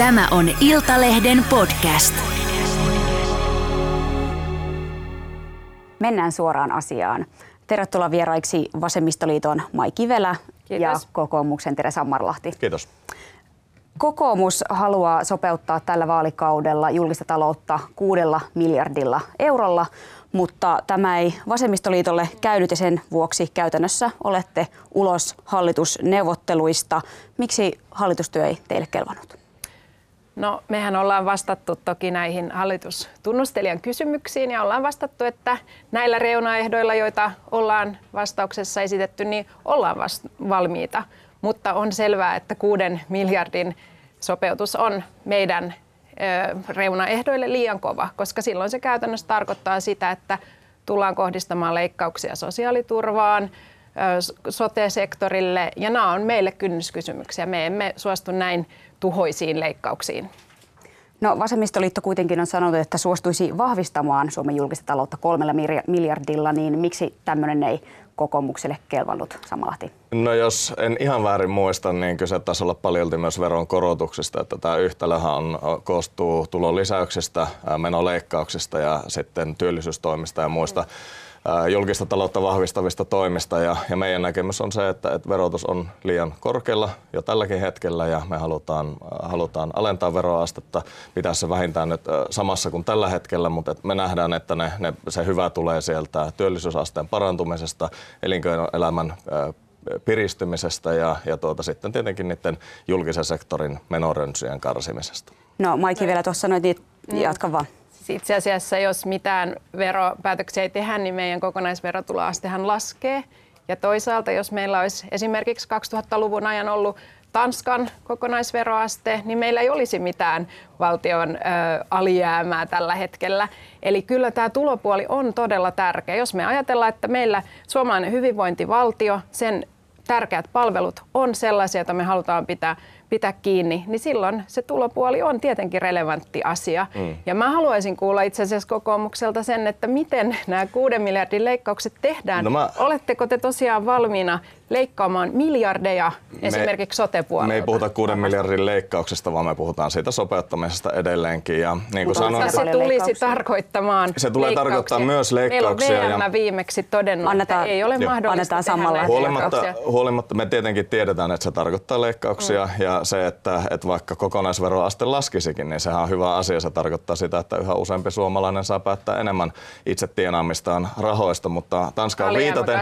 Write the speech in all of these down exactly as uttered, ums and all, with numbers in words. Tämä on Iltalehden podcast. Mennään suoraan asiaan. Tervetuloa vieraiksi Vasemmistoliiton Mai Kivelä. Kiitos. Ja kokoomuksen Tere Sammallahti. Kiitos. Kokoomus haluaa sopeuttaa tällä vaalikaudella julkista taloutta kuudella miljardilla eurolla, mutta tämä ei Vasemmistoliitolle käynyt ja sen vuoksi käytännössä olette ulos hallitusneuvotteluista. Miksi hallitustyö ei teille kelvannut? No, mehän ollaan vastattu toki näihin hallitustunnustelijan kysymyksiin ja ollaan vastattu, että näillä reunaehdoilla, joita ollaan vastauksessa esitetty, niin ollaan vast- valmiita. Mutta on selvää, että kuuden miljardin sopeutus on meidän ö, reunaehdoille liian kova, koska silloin se käytännössä tarkoittaa sitä, että tullaan kohdistamaan leikkauksia sosiaaliturvaan, ö, sote-sektorille, ja nämä on meille kynnyskysymyksiä. Me emme suostu näin tuhoisiin leikkauksiin. No, Vasemmistoliitto kuitenkin on sanonut, että suostuisi vahvistamaan Suomen julkista taloutta kolmella miljardilla, niin miksi tämmöinen ei kokoomukselle kelvannut, Sammallahti? No, jos en ihan väärin muista, niin kyse taisi olla paljolti myös veron korotuksista, että tämä yhtälöhän on, koostuu tulolisäyksistä, menoleikkauksista ja sitten työllisyystoimista ja muista mm. julkista taloutta vahvistavista toimista. Ja, ja meidän näkemys on se, että, että verotus on liian korkealla jo tälläkin hetkellä ja me halutaan, halutaan alentaa veroastetta, pitää se vähintään nyt samassa kuin tällä hetkellä, mutta me nähdään, että ne, ne, se hyvä tulee sieltä työllisyysasteen parantumisesta, elinkeinoelämän piristymisestä ja, ja tuota, sitten tietenkin niiden julkisen sektorin menorönsien karsimisesta. No, Mai Kivelä tuossa sanoit, niin jatka vaan. Itse asiassa, jos mitään veropäätöksiä ei tehdä, niin meidän kokonaisverotuloastehan laskee. Ja toisaalta, jos meillä olisi esimerkiksi kaksituhattaluvun ajan ollut Tanskan kokonaisveroaste, niin meillä ei olisi mitään valtion ö, alijäämää tällä hetkellä. Eli kyllä tämä tulopuoli on todella tärkeä. Jos me ajatellaan, että meillä suomalainen hyvinvointivaltio, sen tärkeät palvelut on sellaisia, joita me halutaan pitää, pitää kiinni, niin silloin se tulopuoli on tietenkin relevantti asia. Mm. Ja mä haluaisin kuulla itse asiassa kokoomukselta sen, että miten nämä kuuden miljardin leikkaukset tehdään. No mä... Oletteko te tosiaan valmiina leikkaamaan miljardeja me, esimerkiksi sote-puolelta? Me ei puhuta kuuden miljardin leikkauksesta, vaan me puhutaan siitä sopeuttamisesta edelleenkin. Ja niin kuin sanoin, se tulisi tarkoittamaan Se tulee tarkoittaa myös leikkauksia. Meillä on V M viimeksi todennut, annetaan, että ei ole jo mahdollista tehdä huolimatta, huolimatta me tietenkin tiedetään, että se tarkoittaa leikkauksia. Mm. Ja se, että, että vaikka kokonaisveroaste laskisikin, niin sehän on hyvä asia. Se tarkoittaa sitä, että yhä useampi suomalainen saa päättää enemmän itse tienaamistaan rahoista. Mutta Tanskaan viitaten,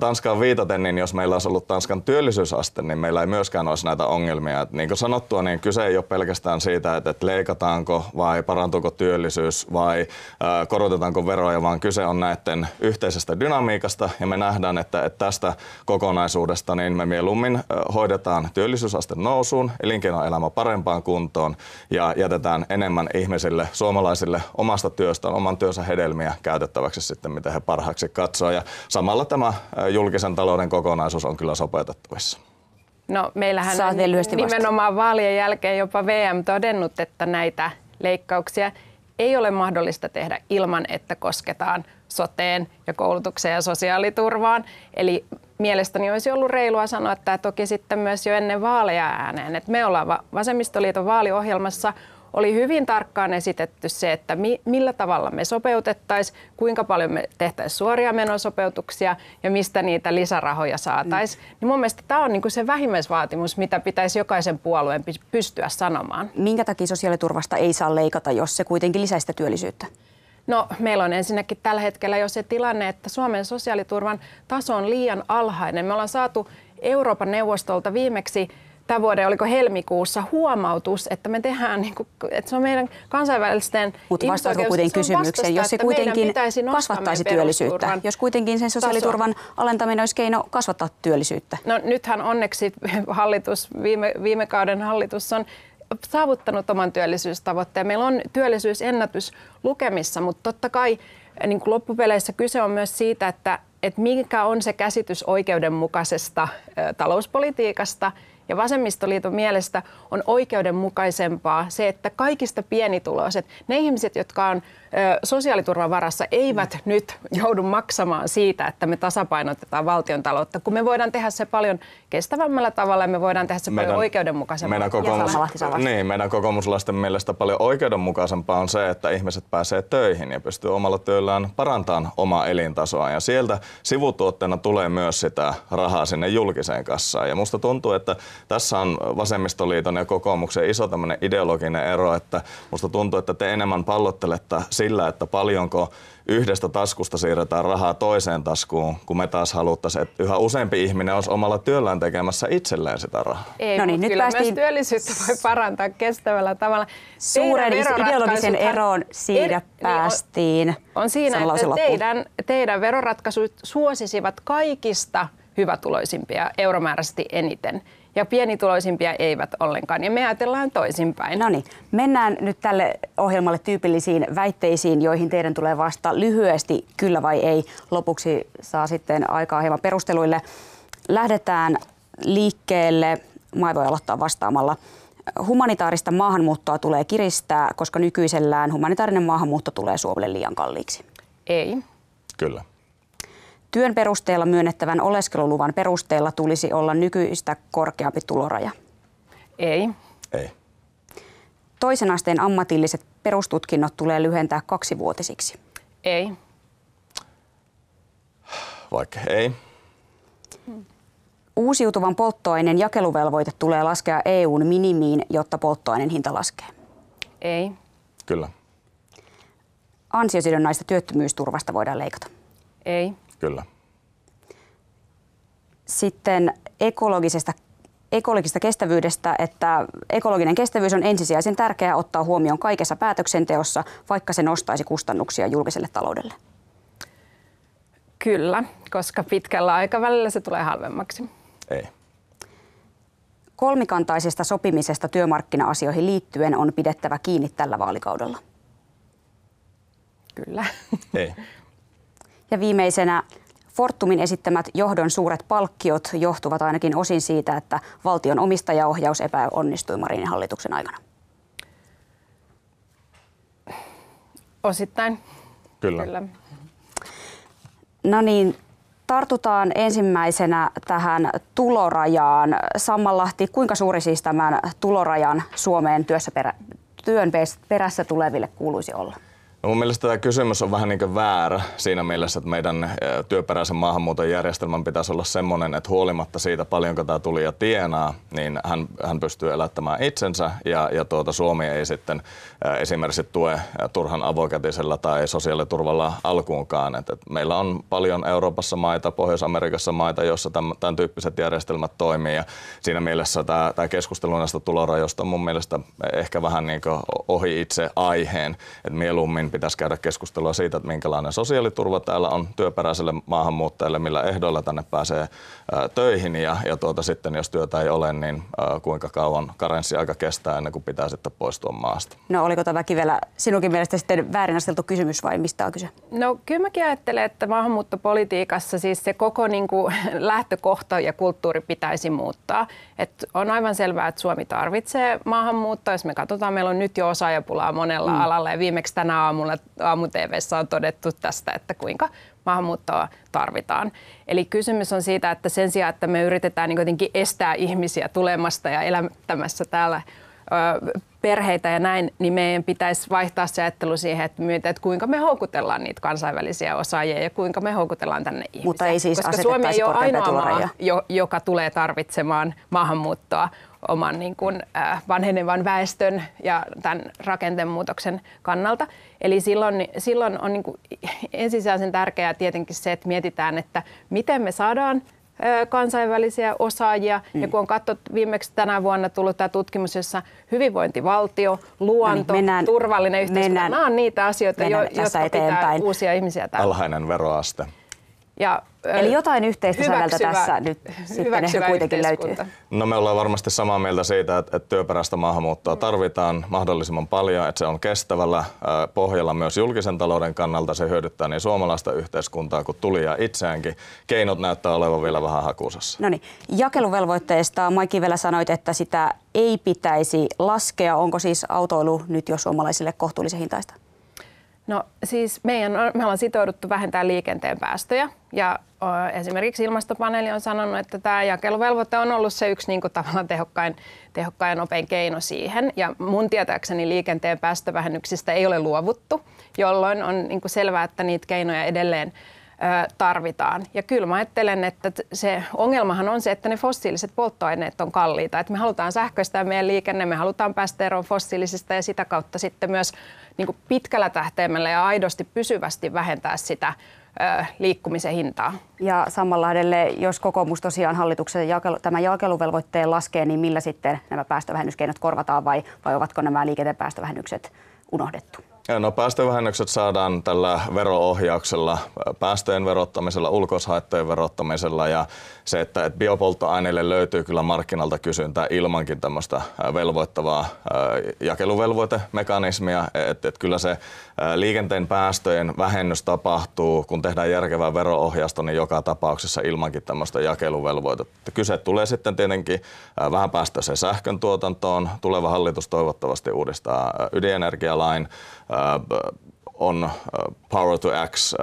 Tanskaan viitaten niin jos meillä olisi ollut Tanskan työllisyysaste, niin meillä ei myöskään olisi näitä ongelmia. Et niin kuin sanottua, niin kyse ei ole pelkästään siitä, että leikataanko vai parantuuko työllisyys vai ää, korotetaanko veroja, vaan kyse on näiden yhteisestä dynamiikasta. Ja me nähdään, että, että tästä kokonaisuudesta niin me mieluummin hoidetaan työllisyysaste nousuun, elinkeinoelämä parempaan kuntoon ja jätetään enemmän ihmisille, suomalaisille omasta työstään, oman työnsä hedelmiä käytettäväksi sitten, mitä he parhaaksi katsoo. Ja samalla tämä julkisen talouden kokonaisuus on kyllä sopeutettavissa. No, meillähän on nimenomaan vaalien jälkeen jopa V M todennut, että näitä leikkauksia ei ole mahdollista tehdä ilman, että kosketaan soteen ja koulutukseen ja sosiaaliturvaan. Eli mielestäni olisi ollut reilua sanoa tämä toki sitten myös jo ennen vaaleja ääneen. Et me ollaan Vasemmistoliiton vaaliohjelmassa oli hyvin tarkkaan esitetty se, että mi- millä tavalla me sopeutettaisiin, kuinka paljon me tehtäisiin suoria menosopeutuksia ja mistä niitä lisärahoja saataisiin. Mm. Niin mun mielestä tämä on niinku se vähimmäisvaatimus, mitä pitäisi jokaisen puolueen pystyä sanomaan. Minkä takia sosiaaliturvasta ei saa leikata, jos se kuitenkin lisää sitä työllisyyttä? No, meillä on ensinnäkin tällä hetkellä jo se tilanne, että Suomen sosiaaliturvan taso on liian alhainen. Me ollaan saatu Euroopan neuvostolta viimeksi tämän vuoden, oliko helmikuussa, huomautus, että me tehdään, niin kuin, että se on meidän kansainvälisten ihmisoikeuksien, jos se kuitenkin kasvattaisi työllisyyttä, jos kuitenkin sen sosiaaliturvan taso alentaminen olisi keino kasvattaa työllisyyttä. No, nythän onneksi hallitus, viime, viime kauden hallitus on saavuttanut oman työllisyystavoitteen. Meillä on työllisyysennätys lukemissa, mutta totta kai niin kuin loppupeleissä kyse on myös siitä, että, että mikä on se käsitys oikeudenmukaisesta talouspolitiikasta Ja Vasemmistoliiton mielestä on oikeudenmukaisempaa se, että kaikista pienituloiset, ne ihmiset, jotka on sosiaaliturvan varassa, eivät nyt joudu maksamaan siitä, että me tasapainotetaan valtion taloutta, kun me voidaan tehdä se paljon kestävämmällä tavalla ja me voidaan tehdä se meidän, paljon oikeudenmukaisempaa. Meidän, kokoomus, niin, meidän kokoomuslaisten mielestä paljon oikeudenmukaisempaa on se, että ihmiset pääsee töihin ja pystyy omalla työllään parantamaan omaa elintasoa. Ja sieltä sivutuotteena tulee myös sitä rahaa sinne julkiseen kassaan. Ja musta tuntuu, että tässä on Vasemmistoliiton ja kokoomuksen iso tämmöinen ideologinen ero, että musta tuntuu, että te enemmän pallottelette sillä, että paljonko yhdestä taskusta siirretään rahaa toiseen taskuun, kun me taas haluttaisiin, että yhä useampi ihminen olisi omalla työllään tekemässä itselleen sitä rahaa. Ei, no niin, nyt kyllä päästiin... myös työllisyyttä voi parantaa kestävällä tavalla. Suuren ideologisen eroon siinä eri... päästiin. Niin on, on siinä, että teidän, teidän veroratkaisut suosisivat kaikista hyvätuloisimpia euromääräisesti eniten. Ja pienituloisimpia eivät ollenkaan. Ja me ajatellaan toisinpäin. No niin, mennään nyt tälle ohjelmalle tyypillisiin väitteisiin, joihin teidän tulee vastata lyhyesti kyllä vai ei. Lopuksi saa sitten aikaa hieman perusteluille. Lähdetään liikkeelle. Mai voi aloittaa vastaamalla. Humanitaarista maahanmuuttoa tulee kiristää, koska nykyisellään humanitaarinen maahanmuutto tulee Suomelle liian kalliiksi. Ei. Kyllä. Työn perusteella myönnettävän oleskeluluvan perusteella tulisi olla nykyistä korkeampi tuloraja. Ei. Ei. Toisen asteen ammatilliset perustutkinnot tulee lyhentää kaksivuotisiksi. Ei. Vaikka ei. Uusiutuvan polttoaineen jakeluvelvoite tulee laskea E U:n minimiin, jotta polttoaineen hinta laskee. Ei. Kyllä. Ansiosidonnaista työttömyysturvasta voidaan leikata. Ei. Kyllä. Sitten ekologisesta, ekologisesta kestävyydestä, että ekologinen kestävyys on ensisijaisen tärkeää ottaa huomioon kaikessa päätöksenteossa, vaikka se nostaisi kustannuksia julkiselle taloudelle. Kyllä, koska pitkällä aikavälillä se tulee halvemmaksi. Ei. Kolmikantaisesta sopimisesta työmarkkina-asioihin liittyen on pidettävä kiinni tällä vaalikaudella. Kyllä. Ei. Ja viimeisenä Fortumin esittämät johdon suuret palkkiot johtuvat ainakin osin siitä, että valtion omistajaohjaus epäonnistui Marinin hallituksen aikana. Osittain. Kyllä. Kyllä. No niin, tartutaan ensimmäisenä tähän tulorajaan. Sammallahti, kuinka suuri siis tämän tulorajan Suomeen työssä perä, työn perässä tuleville kuuluisi olla? No mun mielestä tämä kysymys on vähän niin kuin väärä siinä mielessä, että meidän työperäisen maahanmuuton järjestelmän pitäisi olla semmoinen, että huolimatta siitä paljonko tämä tulija tienaa, niin hän, hän pystyy elättämään itsensä ja, ja tuota, Suomi ei sitten esimerkiksi tue turhan avokätisellä tai sosiaaliturvalla alkuunkaan. Et, et meillä on paljon Euroopassa maita, Pohjois-Amerikassa maita, joissa tämän, tämän tyyppiset järjestelmät toimii ja siinä mielessä tämä, tämä keskustelu näistä tulorajoista on mun mielestä ehkä vähän niin kuin ohi itse aiheen, että mieluummin pitäisi käydä keskustelua siitä, että minkälainen sosiaaliturva täällä on työperäiselle maahanmuuttajille, millä ehdoilla tänne pääsee töihin ja, ja tuota, sitten jos työtä ei ole, niin kuinka kauan karenssiaika kestää ennen kuin pitää sitten poistua maasta. No oliko tämä Kivelä sinunkin mielestä sitten väärin asteltu kysymys vai mistä on kyse? No kyllä mäkin ajattelen, että maahanmuuttopolitiikassa siis se koko niin kuin lähtökohta ja kulttuuri pitäisi muuttaa. Et on aivan selvää, että Suomi tarvitsee maahanmuuttoa. Jos me katsotaan, meillä on nyt jo osaajapulaa monella mm. alalla ja viimeksi tänä aamuna Aamu-T V:ssä on todettu tästä, että kuinka maahanmuuttoa tarvitaan. Eli kysymys on siitä, että sen sijaan, että me yritetään niin kuitenkin estää ihmisiä tulemasta ja elättämässä täällä ö, perheitä ja näin, niin meidän pitäisi vaihtaa se ajattelu siihen, että, myötä, että kuinka me houkutellaan niitä kansainvälisiä osaajia ja kuinka me houkutellaan tänne ihmisiä. Mutta ei siis koska Suomi ei ole ainoa maa, joka tulee tarvitsemaan maahanmuuttoa oman niin kuin, äh, vanhenevan väestön ja tämän rakenteen muutoksen kannalta. Eli silloin, silloin on niin kuin ensisijaisen tärkeää tietenkin se, että mietitään, että miten me saadaan äh, kansainvälisiä osaajia. Mm. Ja kun on katsottu viimeksi tänä vuonna tullut tämä tutkimus, jossa hyvinvointivaltio, luonto, no niin, mennään, turvallinen yhteiskunta, mennään, nämä on niitä asioita, mennään, jo, jotka pitää eteenpäin. Uusia ihmisiä täällä. Alhainen veroaste. Ja Eli jotain yhteistä säveltä tässä nyt sitten ehkä kuitenkin löytyy. No me ollaan varmasti samaa mieltä siitä, että, että työperäistä maahanmuuttoa tarvitaan mahdollisimman paljon, että se on kestävällä pohjalla myös julkisen talouden kannalta. Se hyödyttää niin suomalaista yhteiskuntaa kuin tulijaa itseäänkin. Keinot näyttää olevan vielä vähän hakusassa. No niin, jakeluvelvoitteesta Mai Kivelä sanoit, että sitä ei pitäisi laskea. Onko siis autoilu nyt jo suomalaisille kohtuullisen hintaista? No siis meidän, me ollaan sitouduttu vähentämään liikenteen päästöjä ja o, esimerkiksi ilmastopaneeli on sanonut, että tämä jakeluvelvoite on ollut se yksi niin kuin, tavallaan tehokkain, tehokkain ja nopein keino siihen. Ja mun tietääkseni liikenteen päästövähennyksistä ei ole luovuttu, jolloin on niin kuin, selvää, että niitä keinoja edelleen ö, tarvitaan. Ja kyllä mä ajattelen, että se ongelmahan on se, että ne fossiiliset polttoaineet on kalliita. Et me halutaan sähköistää meidän liikenne, me halutaan päästä eroon fossiilisista ja sitä kautta sitten myös niin kuin pitkällä tähtäimellä ja aidosti pysyvästi vähentää sitä ö, liikkumisen hintaa. Ja Sammallahdelle, jos kokoomus tosiaan hallituksen jakelu, tämän jakeluvelvoitteen laskee, niin millä sitten nämä päästövähennyskeinot korvataan vai, vai ovatko nämä liikenteen päästövähennykset unohdettu? No, päästövähennykset saadaan tällä veroohjauksella, päästöjen verottamisella, ulkoishaittojen verottamisella ja se, että et biopolttoaineille löytyy kyllä markkinalta kysyntää ilmankin tämmöistä velvoittavaa jakeluvelvoitemekanismia. Että et kyllä se liikenteen päästöjen vähennys tapahtuu, kun tehdään järkevää veroohjausta, niin joka tapauksessa ilmankin tämmöistä jakeluvelvoitetta. Kyse tulee sitten tietenkin vähän päästöiseen sähkön tuotantoon. Tuleva hallitus toivottavasti uudistaa ydinenergialain. On power to x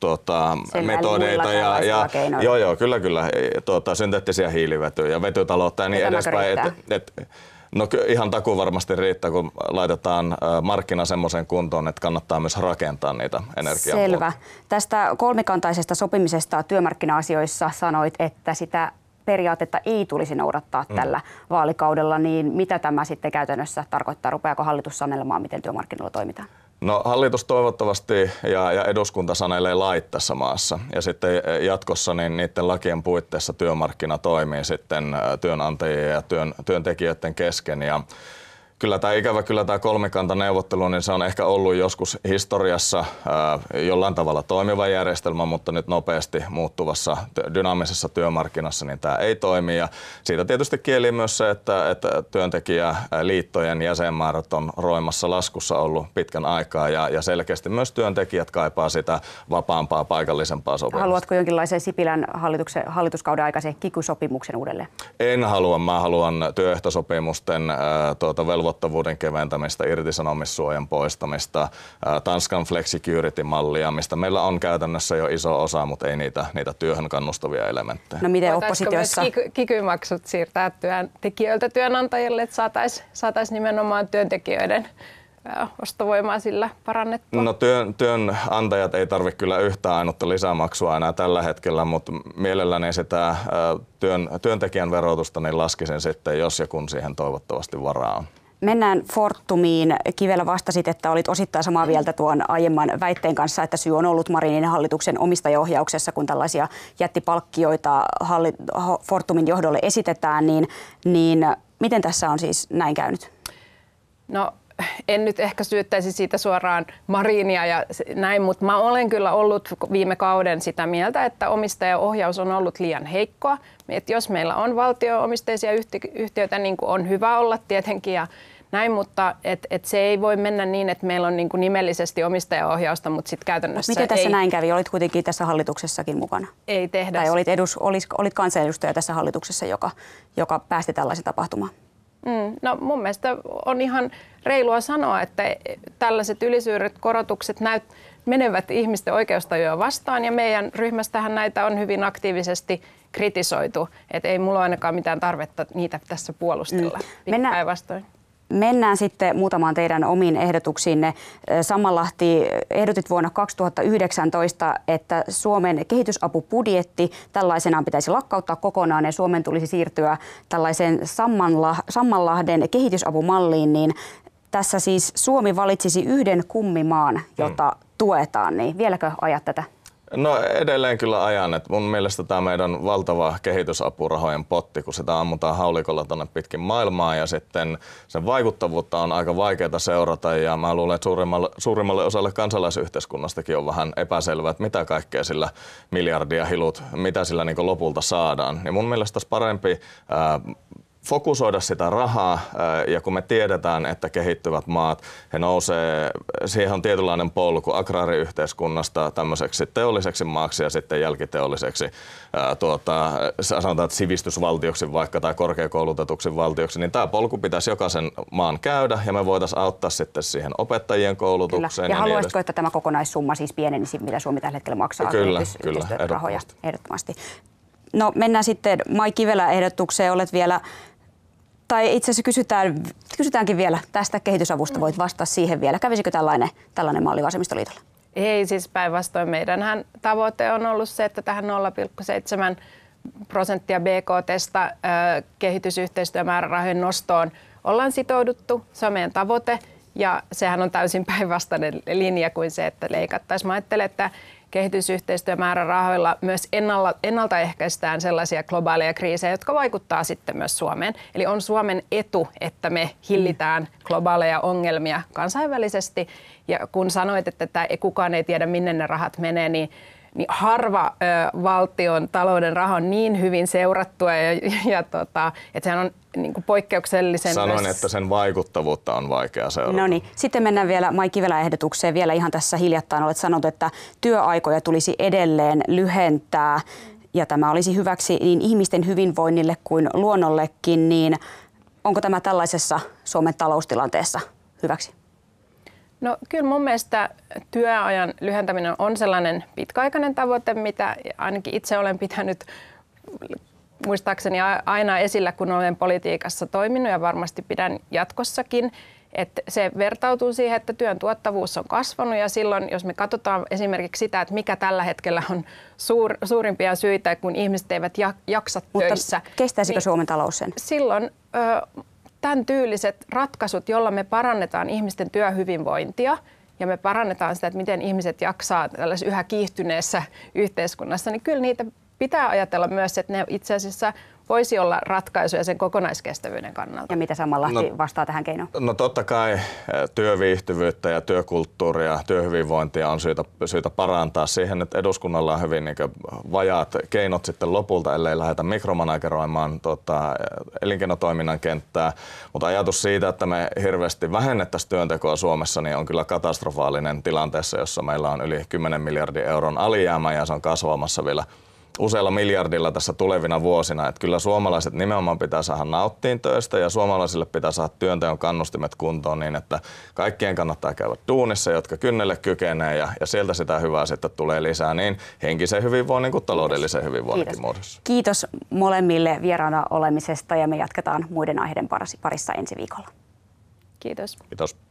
tuota, metodeita ja, ja joo, joo, kyllä, kyllä, tuota, synteettisiä hiilivetyjä, vetytaloutta ja niin edespäin. Et, et, no ihan takuu varmasti riittää, kun laitetaan markkina semmoisen kuntoon, että kannattaa myös rakentaa niitä energiaa. Selvä. Tästä kolmikantaisesta sopimisesta työmarkkina-asioissa sanoit, että sitä periaatetta ei tulisi noudattaa tällä mm. vaalikaudella, niin mitä tämä sitten käytännössä tarkoittaa? Rupeaako hallitus sanelemaan, miten työmarkkinoilla toimitaan? No hallitus toivottavasti ja, ja eduskunta sanelee lait tässä maassa ja sitten jatkossa niin niiden lakien puitteissa työmarkkina toimii sitten työnantajien ja työn, työntekijöiden kesken ja kyllä tämä ikävä, kyllä tämä kolmikantaneuvottelu, niin se on ehkä ollut joskus historiassa ää, jollain tavalla toimiva järjestelmä, mutta nyt nopeasti muuttuvassa dynaamisessa työmarkkinassa niin tämä ei toimi. Ja siitä tietysti kieli myös se, että, että työntekijäliittojen jäsenmäärät on roimassa laskussa ollut pitkän aikaa ja, ja selkeästi myös työntekijät kaipaa sitä vapaampaa, paikallisempaa sopimista. Haluatko jonkinlaisen Sipilän hallituksen, hallituskauden aikaisen kiky-sopimuksen uudelleen? En halua. Mä haluan työehtosopimusten ää, tuota, velvoitteita. Tuottavuuden keventämistä, irtisanomissuojan poistamista, Tanskan flexicurity-mallia, mistä meillä on käytännössä jo iso osa, mutta ei niitä, niitä työhön kannustavia elementtejä. No miten oppositiossa? Voitaisiko myös kiky-maksut siirtää työntekijöiltä työnantajille, että saataisiin saatais nimenomaan työntekijöiden ostovoimaa sillä parannettua? No työn, työnantajat ei tarvitse kyllä yhtään ainutta lisämaksua enää tällä hetkellä, mutta mielelläni sitä työn, työntekijän verotusta niin laskisin sitten, jos ja kun siihen toivottavasti varaa on. Mennään Fortumiin. Kivelä vastasit, että olit osittain samaa mieltä tuon aiemman väitteen kanssa, että syy on ollut Marinin hallituksen omistajaohjauksessa, kun tällaisia jättipalkkioita Fortumin johdolle esitetään. Niin, niin miten tässä on siis näin käynyt? No en nyt ehkä syyttäisi siitä suoraan Marinia ja näin, mutta mä olen kyllä ollut viime kauden sitä mieltä, että omistajaohjaus on ollut liian heikkoa. Et jos meillä on valtio-omisteisia yhtiöitä, niin on hyvä olla tietenkin ja näin, mutta et, et se ei voi mennä niin, että meillä on niin kuin nimellisesti omistajaohjausta, mutta sitten käytännössä miten tässä ei näin kävi? Olit kuitenkin tässä hallituksessakin mukana. Ei tehdä. Tai olit, edus, olis, olit kansanedustaja tässä hallituksessa, joka, joka päästi tällaisen tapahtumaan. Mm, no mun mielestä on ihan reilua sanoa, että tällaiset ylisyydet korotukset näyt, menevät ihmisten oikeustajua vastaan ja meidän ryhmästähän näitä on hyvin aktiivisesti kritisoitu. Et ei mulla ainakaan mitään tarvetta niitä tässä puolustella. Mm. Mennään, päinvastoin. Mennään sitten muutamaan teidän omiin ehdotuksiinne. Sammallahti, ehdotit vuonna kaksituhattayhdeksäntoista, että Suomen kehitysapubudjetti tällaisenaan pitäisi lakkauttaa kokonaan ja Suomen tulisi siirtyä tällaiseen Sammallahden kehitysapumalliin. Niin tässä siis Suomi valitsisi yhden kummimaan, jota mm. tuetaan. Niin vieläkö ajat tätä? No edelleen kyllä ajan. Et mun mielestä tämä meidän valtava kehitysapurahojen potti, kun sitä ammutaan haulikolla tuonne pitkin maailmaa ja sitten sen vaikuttavuutta on aika vaikeaa seurata ja mä luulen, että suurimmalle, suurimmalle osalle kansalaisyhteiskunnastakin on vähän epäselvää, että mitä kaikkea sillä miljardia hilut, mitä sillä niin kuin lopulta saadaan. Ja mun mielestä olisi parempi ää, fokusoida sitä rahaa, ja kun me tiedetään, että kehittyvät maat, he nousee, siihen on tietynlainen polku agraariyhteiskunnasta tämmöiseksi teolliseksi maaksi ja sitten jälkiteolliseksi tuota, sanotaan, että sivistysvaltioksi vaikka tai korkeakoulutetuksi valtioksi, niin tämä polku pitäisi jokaisen maan käydä ja me voitaisiin auttaa sitten siihen opettajien koulutukseen. Kyllä. Ja, ja haluaisitko, niin että tämä kokonaissumma siis pienenisi, mitä Suomi tällä hetkellä maksaa? Kyllä, kyllä, ehdottomasti. ehdottomasti. No mennään sitten Mai Kivelän ehdotukseen, olet vielä... Tai itse asiassa kysytään, kysytäänkin vielä tästä kehitysavusta, voit vastata siihen vielä. Kävisikö tällainen, tällainen malli vasemmistoliitolla? Ei, siis päinvastoin meidänhän tavoite on ollut se, että tähän nolla pilkku seitsemän prosenttia B K T:stä kehitysyhteistyömäärärahojen nostoon ollaan sitouduttu. Se on meidän tavoite ja sehän on täysin päinvastainen linja kuin se, että leikattaisiin. Mä ajattelen, että kehitysyhteistyömäärärahoilla myös ennaltaehkäistään sellaisia globaaleja kriisejä, jotka vaikuttaa sitten myös Suomeen. Eli on Suomen etu, että me hillitään globaaleja ongelmia kansainvälisesti. Ja kun sanoit, että kukaan ei tiedä, minne ne rahat menee, niin niin harva ö, valtion talouden raha on niin hyvin seurattua, ja, ja tota, että sehän on niin kuin poikkeuksellisen... Sanoin, myös... että sen vaikuttavuutta on vaikea seurata. No niin, sitten mennään vielä Mai Kivelän ehdotukseen. Vielä ihan tässä hiljattain olet sanonut, että työaikoja tulisi edelleen lyhentää, ja tämä olisi hyväksi niin ihmisten hyvinvoinnille kuin luonnollekin, niin onko tämä tällaisessa Suomen taloustilanteessa hyväksi? No kyllä mun mielestä työajan lyhentäminen on sellainen pitkäaikainen tavoite, mitä ainakin itse olen pitänyt muistaakseni aina esillä, kun olen politiikassa toiminut ja varmasti pidän jatkossakin. Että se vertautuu siihen, että työn tuottavuus on kasvanut ja silloin, jos me katsotaan esimerkiksi sitä, että mikä tällä hetkellä on suur, suurimpia syitä, kun ihmiset eivät jaksa mutta töissä. Kestäisikö niin Suomen talous sen? Silloin... Öö, Tämän tyyliset ratkaisut, joilla me parannetaan ihmisten työhyvinvointia ja me parannetaan sitä, että miten ihmiset jaksaa tällaisessa yhä kiihtyneessä yhteiskunnassa, niin kyllä niitä pitää ajatella myös, että ne itse asiassa voisi olla ratkaisuja sen kokonaiskestävyyden kannalta. Ja mitä Sammallahti no, vastaa tähän keinoon? No totta kai työviihtyvyyttä ja työkulttuuria, työhyvinvointia on syytä, syytä parantaa. Siihen nyt eduskunnalla on hyvin niin kuin vajaat keinot sitten lopulta, ellei lähdetä mikromanageroimaan tota, elinkeinotoiminnan kenttää. Mutta ajatus siitä, että me hirveästi vähennettäisiin työntekoa Suomessa, niin on kyllä katastrofaalinen tilanteessa, jossa meillä on yli kymmenen miljardin euron alijäämä ja se on kasvamassa vielä useilla miljardilla tässä tulevina vuosina, että kyllä suomalaiset nimenomaan pitää saada nauttiin töistä ja suomalaisille pitää saada työnteon kannustimet kuntoon niin, että kaikkien kannattaa käydä duunissa, jotka kynnelle kykenee ja, ja sieltä sitä hyvää sitten tulee lisää niin henkisen hyvinvoinnin kuin taloudellisen hyvinvoinninkin muodossa. Kiitos molemmille vieraana olemisesta ja me jatketaan muiden aiheiden parissa ensi viikolla. Kiitos. Kiitos.